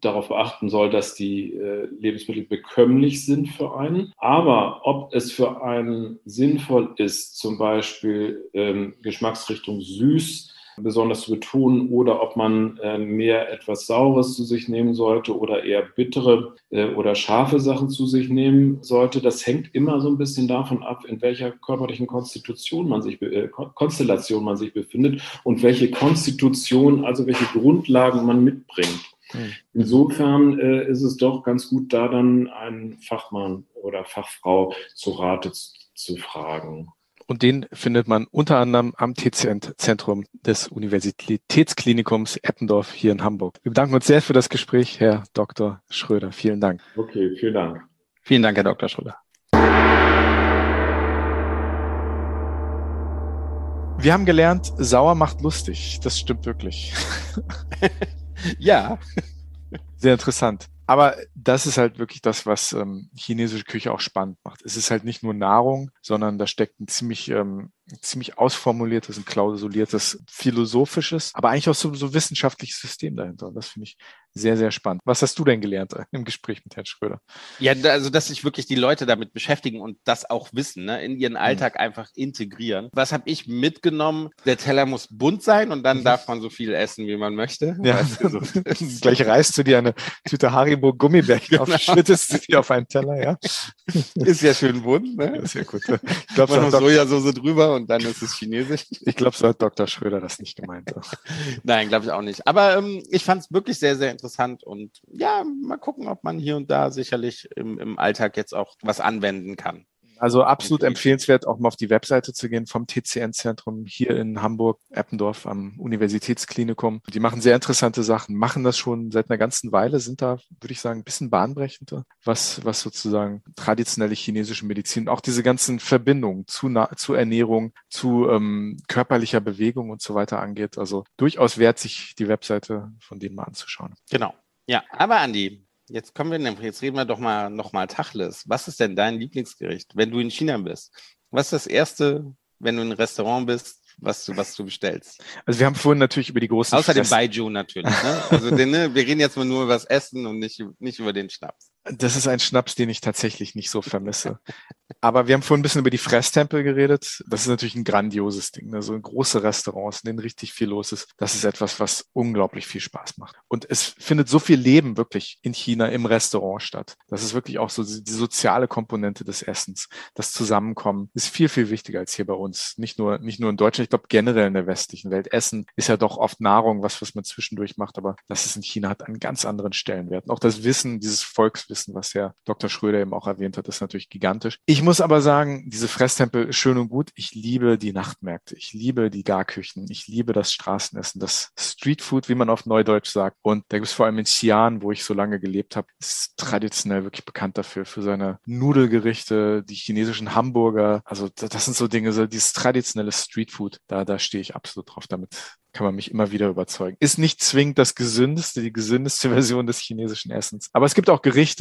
darauf beachten soll, dass die Lebensmittel bekömmlich sind für einen. Aber ob es für einen sinnvoll ist, zum Beispiel Geschmacksrichtung süß besonders zu betonen oder ob man mehr etwas Saures zu sich nehmen sollte oder eher bittere oder scharfe Sachen zu sich nehmen sollte. Das hängt immer so ein bisschen davon ab, in welcher körperlichen Konstellation man sich befindet und welche Konstitution, also welche Grundlagen man mitbringt. Insofern ist es doch ganz gut, da dann einen Fachmann oder Fachfrau zu Rate zu fragen. Und den findet man unter anderem am TZ-Zentrum des Universitätsklinikums Eppendorf hier in Hamburg. Wir bedanken uns sehr für das Gespräch, Herr Dr. Schröder. Vielen Dank. Okay, vielen Dank. Vielen Dank, Herr Dr. Schröder. Wir haben gelernt, sauer macht lustig. Das stimmt wirklich. Ja. Sehr interessant. Aber das ist halt wirklich das, was chinesische Küche auch spannend macht. Es ist halt nicht nur Nahrung, sondern da steckt ein ziemlich ausformuliertes und klausuliertes, philosophisches, aber eigentlich auch so wissenschaftliches System dahinter. Und das finde ich sehr, sehr spannend. Was hast du denn gelernt im Gespräch mit Herrn Schröder? Ja, also dass sich wirklich die Leute damit beschäftigen und das auch wissen, ne? In ihren Alltag einfach integrieren. Was habe ich mitgenommen? Der Teller muss bunt sein und dann darf man so viel essen, wie man möchte. Ja. Weißt du, so. Gleich reißt du dir eine Tüte Haribo Gummibärchen auf, schüttest du dir auf einen Teller, ja. Ist ja schön bunt, ne? Ja, ist ja gut. Ich glaube, man hat Sojasauce drüber und dann ist es chinesisch. Ich glaube, so hat Dr. Schröder das nicht gemeint. Nein, glaube ich auch nicht. Aber ich fand es wirklich sehr, sehr interessant und ja, mal gucken, ob man hier und da sicherlich im Alltag jetzt auch was anwenden kann. Also absolut empfehlenswert, auch mal auf die Webseite zu gehen vom TCN-Zentrum hier in Hamburg-Eppendorf am Universitätsklinikum. Die machen sehr interessante Sachen, machen das schon seit einer ganzen Weile, sind da, würde ich sagen, ein bisschen bahnbrechender, was sozusagen traditionelle chinesische Medizin, auch diese ganzen Verbindungen zu Ernährung, zu körperlicher Bewegung und so weiter angeht. Also durchaus wert, sich die Webseite von denen mal anzuschauen. Genau. Ja, aber Andi, jetzt reden wir doch mal nochmal Tacheles. Was ist denn dein Lieblingsgericht, wenn du in China bist? Was ist das Erste, wenn du in einem Restaurant bist, was du bestellst? Also wir haben vorhin natürlich über die großen... Außer dem Baijiu natürlich. Ne? Also wir reden jetzt mal nur über das Essen und nicht über den Schnaps. Das ist ein Schnaps, den ich tatsächlich nicht so vermisse. Aber wir haben vorhin ein bisschen über die Fresstempel geredet. Das ist natürlich ein grandioses Ding. Ne? So große Restaurants, in denen richtig viel los ist. Das ist etwas, was unglaublich viel Spaß macht. Und es findet so viel Leben wirklich in China im Restaurant statt. Das ist wirklich auch so die soziale Komponente des Essens. Das Zusammenkommen ist viel, viel wichtiger als hier bei uns. Nicht nur in Deutschland, ich glaube generell in der westlichen Welt. Essen ist ja doch oft Nahrung, was man zwischendurch macht. Aber das ist in China hat einen ganz anderen Stellenwert. Und auch das Wissen, dieses Volkswissen, was Herr Dr. Schröder eben auch erwähnt hat, ist natürlich gigantisch. Ich muss aber sagen, diese Fresstempel, schön und gut, ich liebe die Nachtmärkte, ich liebe die Garküchen, ich liebe das Straßenessen, das Streetfood, wie man auf Neudeutsch sagt. Und da gibt es vor allem in Xi'an, wo ich so lange gelebt habe, ist traditionell wirklich bekannt dafür, für seine Nudelgerichte, die chinesischen Hamburger. Also das sind so Dinge, so dieses traditionelle Streetfood, da stehe ich absolut drauf. Damit kann man mich immer wieder überzeugen. Ist nicht zwingend die gesündeste Version des chinesischen Essens. Aber es gibt auch Gerichte,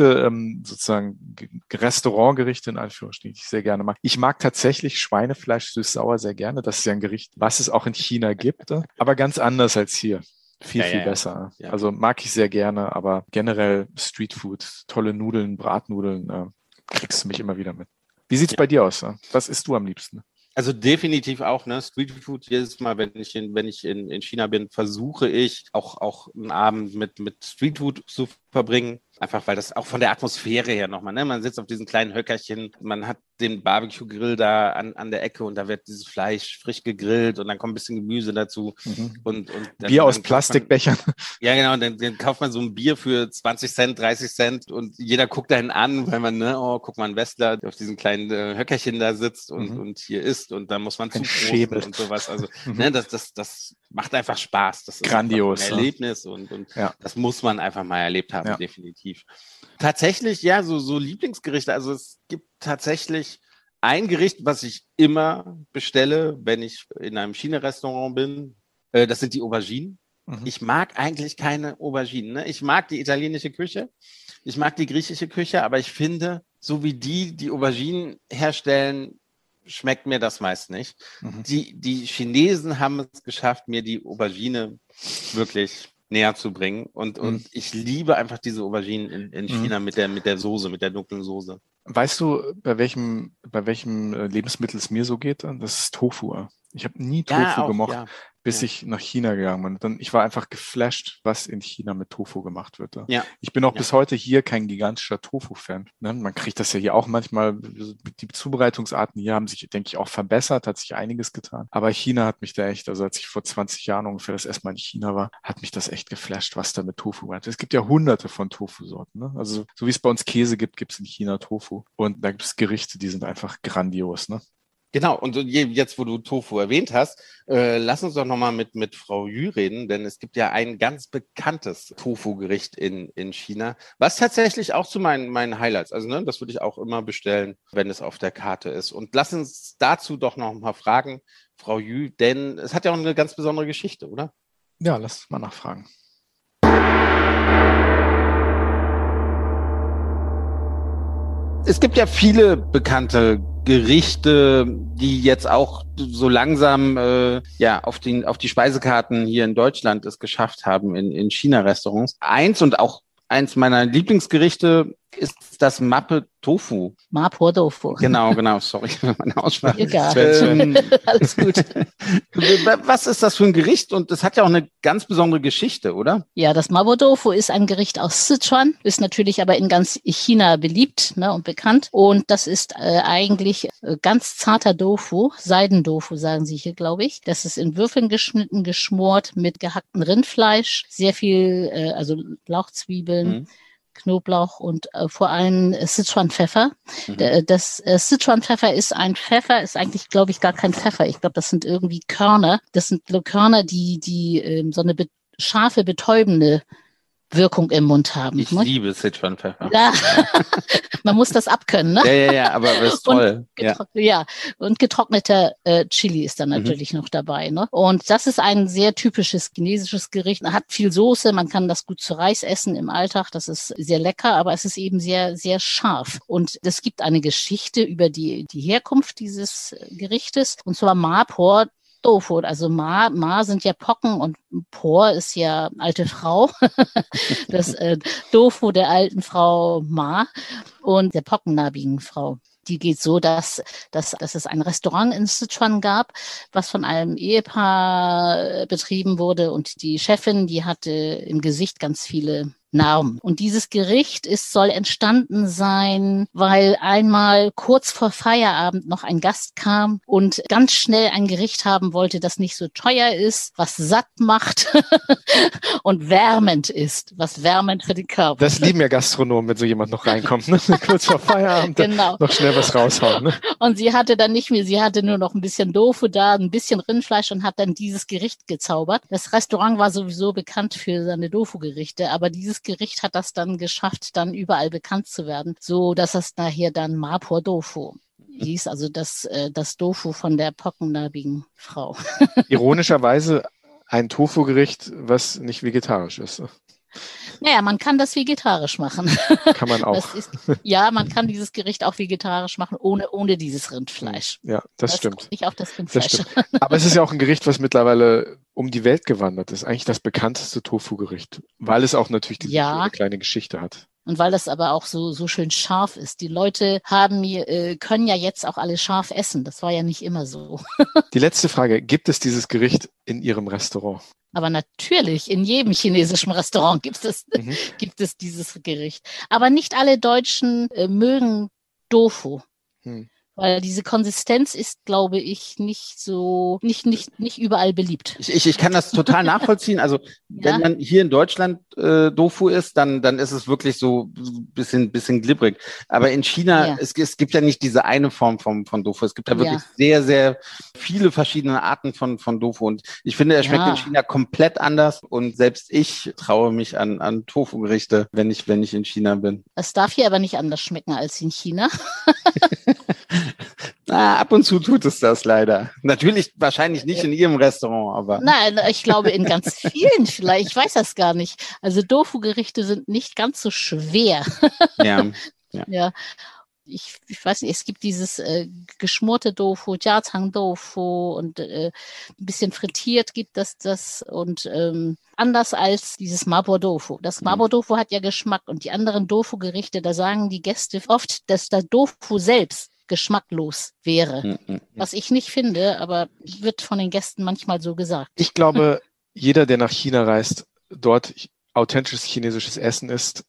sozusagen Restaurantgerichte in Anführungsstrichen, die ich sehr gerne mag. Ich mag tatsächlich Schweinefleisch süß-sauer sehr gerne. Das ist ja ein Gericht, was es auch in China gibt, aber ganz anders als hier. Viel besser. Ja. Also mag ich sehr gerne, aber generell Streetfood, tolle Nudeln, Bratnudeln, kriegst du mich immer wieder mit. Wie sieht's bei dir aus? Was isst du am liebsten? Also definitiv auch, ne? Streetfood, jedes Mal, wenn ich in China bin, versuche ich auch einen Abend mit Streetfood zu verbringen. Einfach, weil das auch von der Atmosphäre her nochmal, ne? Man sitzt auf diesen kleinen Höckerchen, man hat den Barbecue-Grill da an der Ecke und da wird dieses Fleisch frisch gegrillt und dann kommt ein bisschen Gemüse dazu. Mhm. Und dann, Bier aus Plastikbechern. Ja, genau. Und dann kauft man so ein Bier für 20 Cent, 30 Cent und jeder guckt einen an, weil man, guck mal, ein Westler, der auf diesen kleinen Höckerchen da sitzt und hier isst und dann muss man zuprosten und sowas. Also, das macht einfach Spaß. Das ist grandios. Ein Erlebnis und das muss man einfach mal erlebt haben, definitiv. Tatsächlich, ja, so Lieblingsgerichte. Also es gibt tatsächlich ein Gericht, was ich immer bestelle, wenn ich in einem China-Restaurant bin. Das sind die Auberginen. Mhm. Ich mag eigentlich keine Auberginen. Ne? Ich mag die italienische Küche, ich mag die griechische Küche, aber ich finde, so wie die Auberginen herstellen, schmeckt mir das meist nicht. Mhm. Die Chinesen haben es geschafft, mir die Aubergine wirklich näher zu bringen. Und ich liebe einfach diese Auberginen in China mit der Soße, mit der dunklen Soße. Weißt du, bei welchem Lebensmittel es mir so geht? Das ist Tofu. Ich habe nie Tofu gemocht. Ja. bis ich nach China gegangen bin. Dann, ich war einfach geflasht, was in China mit Tofu gemacht wird. Ja. Ich bin auch bis heute hier kein gigantischer Tofu-Fan. Ne? Man kriegt das ja hier auch manchmal, die Zubereitungsarten hier haben sich, denke ich, auch verbessert, hat sich einiges getan. Aber China hat mich da echt, also als ich vor 20 Jahren ungefähr das erste Mal in China war, hat mich das echt geflasht, was da mit Tofu gemacht wird. Es gibt ja hunderte von Tofu-Sorten. Ne? Also so wie es bei uns Käse gibt, gibt es in China Tofu. Und da gibt es Gerichte, die sind einfach grandios, ne? Genau, und jetzt, wo du Tofu erwähnt hast, lass uns doch nochmal mit Frau Yu reden, denn es gibt ja ein ganz bekanntes Tofu-Gericht in China, was tatsächlich auch zu meinen Highlights, also ne, das würde ich auch immer bestellen, wenn es auf der Karte ist. Und lass uns dazu doch nochmal fragen, Frau Yu, denn es hat ja auch eine ganz besondere Geschichte, oder? Ja, lass uns mal nachfragen. Es gibt ja viele bekannte Gerichte, die jetzt auch so langsam auf die Speisekarten hier in Deutschland es geschafft haben in China-Restaurants. Eins meiner Lieblingsgerichte ist das Mapo-Tofu. Mapo-Tofu. Genau. Sorry für meine Aussprache. Egal. Alles gut. Was ist das für ein Gericht? Und das hat ja auch eine ganz besondere Geschichte, oder? Ja, das Mapo-Tofu ist ein Gericht aus Sichuan, ist natürlich aber in ganz China beliebt, ne, und bekannt. Und das ist eigentlich ganz zarter Tofu, Seidendofu sagen sie hier, glaube ich. Das ist in Würfeln geschnitten, geschmort mit gehacktem Rindfleisch, sehr viel, also Lauchzwiebeln, Knoblauch und vor allem Sichuan-Pfeffer. Das Sichuan-Pfeffer ist ein Pfeffer, ist eigentlich, glaube ich, gar kein Pfeffer. Ich glaube, das sind irgendwie Körner. Das sind Körner, die so eine scharfe, betäubende Wirkung im Mund haben. Ich liebe Sichuan-Pfeffer. Ja. Man muss das abkönnen, ne? Ja, aber das ist toll. Und und getrockneter Chili ist dann natürlich noch dabei, ne? Und das ist ein sehr typisches chinesisches Gericht. Hat viel Soße, man kann das gut zu Reis essen im Alltag, das ist sehr lecker, aber es ist eben sehr, sehr scharf. Und es gibt eine Geschichte über die Herkunft dieses Gerichtes, und zwar Mapo-Tofu, also Ma sind ja Pocken und Por ist ja alte Frau, das Tofu der alten Frau Ma und der pockennarbigen Frau. Die geht so, dass es ein Restaurant in Sichuan gab, was von einem Ehepaar betrieben wurde, und die Chefin, die hatte im Gesicht ganz viele Narben. Und dieses Gericht soll entstanden sein, weil einmal kurz vor Feierabend noch ein Gast kam und ganz schnell ein Gericht haben wollte, das nicht so teuer ist, was satt macht und wärmend ist, was wärmend für den Körper. Das lieben ja Gastronomen, wenn so jemand noch reinkommt, ne? Kurz vor Feierabend noch schnell was raushauen. Ne? Und sie hatte dann nicht mehr, sie hatte nur noch ein bisschen Tofu da, ein bisschen Rindfleisch und hat dann dieses Gericht gezaubert. Das Restaurant war sowieso bekannt für seine Tofu-Gerichte, aber dieses Gericht hat das dann geschafft, dann überall bekannt zu werden, so dass es nachher dann Mapo-Tofu hieß, also das Tofu von der pockennarbigen Frau. Ironischerweise ein Tofu-Gericht, was nicht vegetarisch ist. Naja, man kann das vegetarisch machen. Kann man auch. Man kann dieses Gericht auch vegetarisch machen, ohne dieses Rindfleisch. Ja, das stimmt. Nicht auf das Rindfleisch. Das stimmt. Aber es ist ja auch ein Gericht, was mittlerweile um die Welt gewandert ist. Eigentlich das bekannteste Tofu-Gericht, weil es auch natürlich diese kleine Geschichte hat. Und weil das aber auch so schön scharf ist. Die Leute können ja jetzt auch alle scharf essen. Das war ja nicht immer so. Die letzte Frage. Gibt es dieses Gericht in Ihrem Restaurant? Aber natürlich, in jedem chinesischen Restaurant gibt es dieses Gericht. Aber nicht alle Deutschen mögen Tofu. Weil diese Konsistenz ist, glaube ich, nicht überall beliebt. Ich kann das total nachvollziehen. Also wenn man hier in Deutschland Tofu isst, dann ist es wirklich so ein bisschen glibberig. Aber in China, es gibt ja nicht diese eine Form von Tofu. Es gibt da wirklich sehr, sehr viele verschiedene Arten von Tofu. Und ich finde, er schmeckt in China komplett anders. Und selbst ich traue mich an Tofu-Gerichte, wenn ich in China bin. Es darf hier aber nicht anders schmecken als in China. Ab und zu tut es das leider. Natürlich, wahrscheinlich nicht in Ihrem Restaurant, aber... Nein, ich glaube in ganz vielen vielleicht. Ich weiß das gar nicht. Also Tofu-Gerichte sind nicht ganz so schwer. Ja. Ich weiß nicht, es gibt dieses geschmorte Tofu, Jiazang-Dofu und ein bisschen frittiert gibt das und anders als dieses Mapo-Tofu. Das Mapo-Tofu hat ja Geschmack, und die anderen Tofu-Gerichte, da sagen die Gäste oft, dass der Tofu selbst geschmacklos wäre. Was ich nicht finde, aber wird von den Gästen manchmal so gesagt. Ich glaube, jeder, der nach China reist, dort authentisches chinesisches Essen isst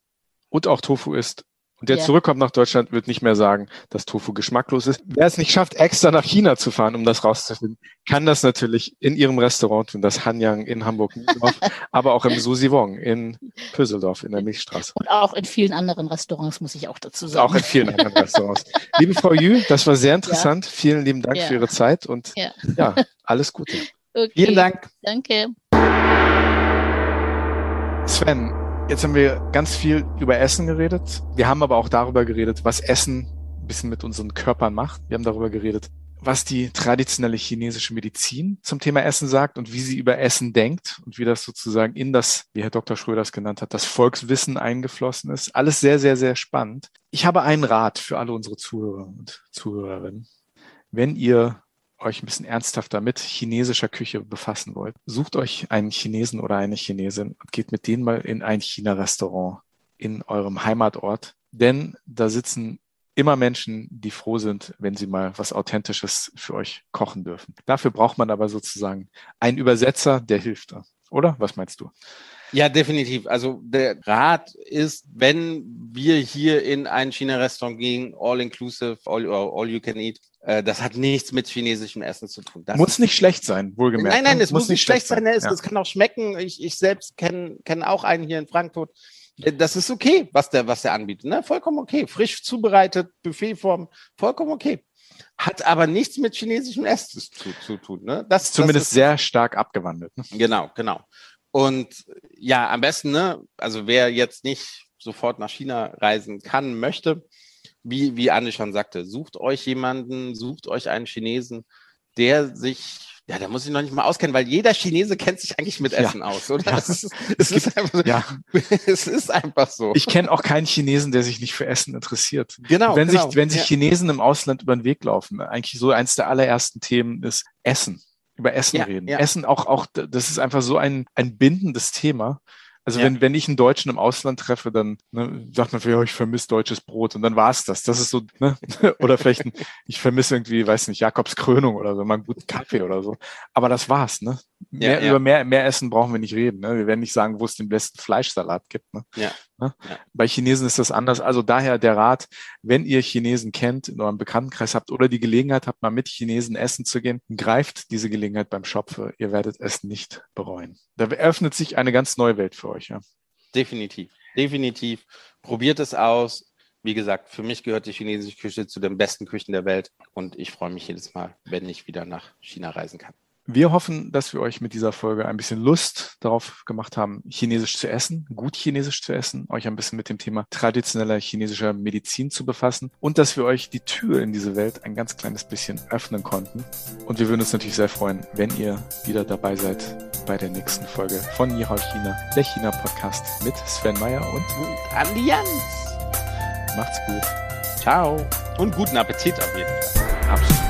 und auch Tofu isst, und der zurückkommt nach Deutschland, wird nicht mehr sagen, dass Tofu geschmacklos ist. Wer es nicht schafft, extra nach China zu fahren, um das rauszufinden, kann das natürlich in ihrem Restaurant tun, das Han Yang in Hamburg-Eppendorf, aber auch im Suzy Wong in Pöseldorf in der Milchstraße. Und auch in vielen anderen Restaurants, muss ich auch dazu sagen. Auch in vielen anderen Restaurants. Liebe Frau Yu, das war sehr interessant. Ja. Vielen lieben Dank für Ihre Zeit und ja, alles Gute. Okay. Vielen Dank. Danke. Sven, jetzt haben wir ganz viel über Essen geredet. Wir haben aber auch darüber geredet, was Essen ein bisschen mit unseren Körpern macht. Wir haben darüber geredet, was die traditionelle chinesische Medizin zum Thema Essen sagt und wie sie über Essen denkt und wie das sozusagen in das, wie Herr Dr. Schröder es genannt hat, das Volkswissen eingeflossen ist. Alles sehr, sehr, sehr spannend. Ich habe einen Rat für alle unsere Zuhörer und Zuhörerinnen. Wenn ihr euch ein bisschen ernsthafter mit chinesischer Küche befassen wollt, sucht euch einen Chinesen oder eine Chinesin und geht mit denen mal in ein China-Restaurant in eurem Heimatort. Denn da sitzen immer Menschen, die froh sind, wenn sie mal was Authentisches für euch kochen dürfen. Dafür braucht man aber sozusagen einen Übersetzer, der hilft da. Oder? Was meinst du? Ja, definitiv. Also der Rat ist, wenn wir hier in ein China-Restaurant gehen, all-inclusive, all you can eat, das hat nichts mit chinesischem Essen zu tun. Das muss nicht schlecht sein, wohlgemerkt. Nein, es muss nicht schlecht sein. Es kann auch schmecken. Ich selbst kenne auch einen hier in Frankfurt. Das ist okay, was der anbietet. Ne? Vollkommen okay. Frisch zubereitet, Buffetform, vollkommen okay. Hat aber nichts mit chinesischem Essen zu tun. Ne? Das ist sehr stark abgewandelt. Ne? Genau. Und ja, am besten, ne, also wer jetzt nicht sofort nach China reisen kann, möchte, wie Andi schon sagte, sucht euch einen Chinesen, der sich, ja, der muss sich noch nicht mal auskennen, weil jeder Chinese kennt sich eigentlich mit Essen aus, oder? Ja. Es ist einfach so. Ich kenne auch keinen Chinesen, der sich nicht für Essen interessiert. Wenn sich Chinesen im Ausland über den Weg laufen, eigentlich so eins der allerersten Themen ist Essen. Über Essen reden. Ja. Essen auch, das ist einfach so ein bindendes Thema. Also wenn ich einen Deutschen im Ausland treffe, dann sagt man, ich vermisse deutsches Brot und dann war es das. Das ist so, ne? Oder vielleicht ich vermisse irgendwie, weiß nicht, Jakobskrönung oder so, mal einen guten Kaffee oder so. Aber das war's, ne? Über mehr Essen brauchen wir nicht reden. Ne? Wir werden nicht sagen, wo es den besten Fleischsalat gibt. Ne? Ja. Bei Chinesen ist das anders. Also daher der Rat, wenn ihr Chinesen kennt, in eurem Bekanntenkreis habt oder die Gelegenheit habt, mal mit Chinesen essen zu gehen, greift diese Gelegenheit beim Schopfe. Ihr werdet es nicht bereuen. Da eröffnet sich eine ganz neue Welt für euch. Ja? Definitiv. Probiert es aus. Wie gesagt, für mich gehört die chinesische Küche zu den besten Küchen der Welt. Und ich freue mich jedes Mal, wenn ich wieder nach China reisen kann. Wir hoffen, dass wir euch mit dieser Folge ein bisschen Lust darauf gemacht haben, Chinesisch zu essen, gut Chinesisch zu essen, euch ein bisschen mit dem Thema traditioneller chinesischer Medizin zu befassen und dass wir euch die Tür in diese Welt ein ganz kleines bisschen öffnen konnten. Und wir würden uns natürlich sehr freuen, wenn ihr wieder dabei seid bei der nächsten Folge von Ni Hao China, der China-Podcast mit Sven Meier und Andi Jansen. Macht's gut. Ciao. Und guten Appetit auf jeden Fall. Absolut.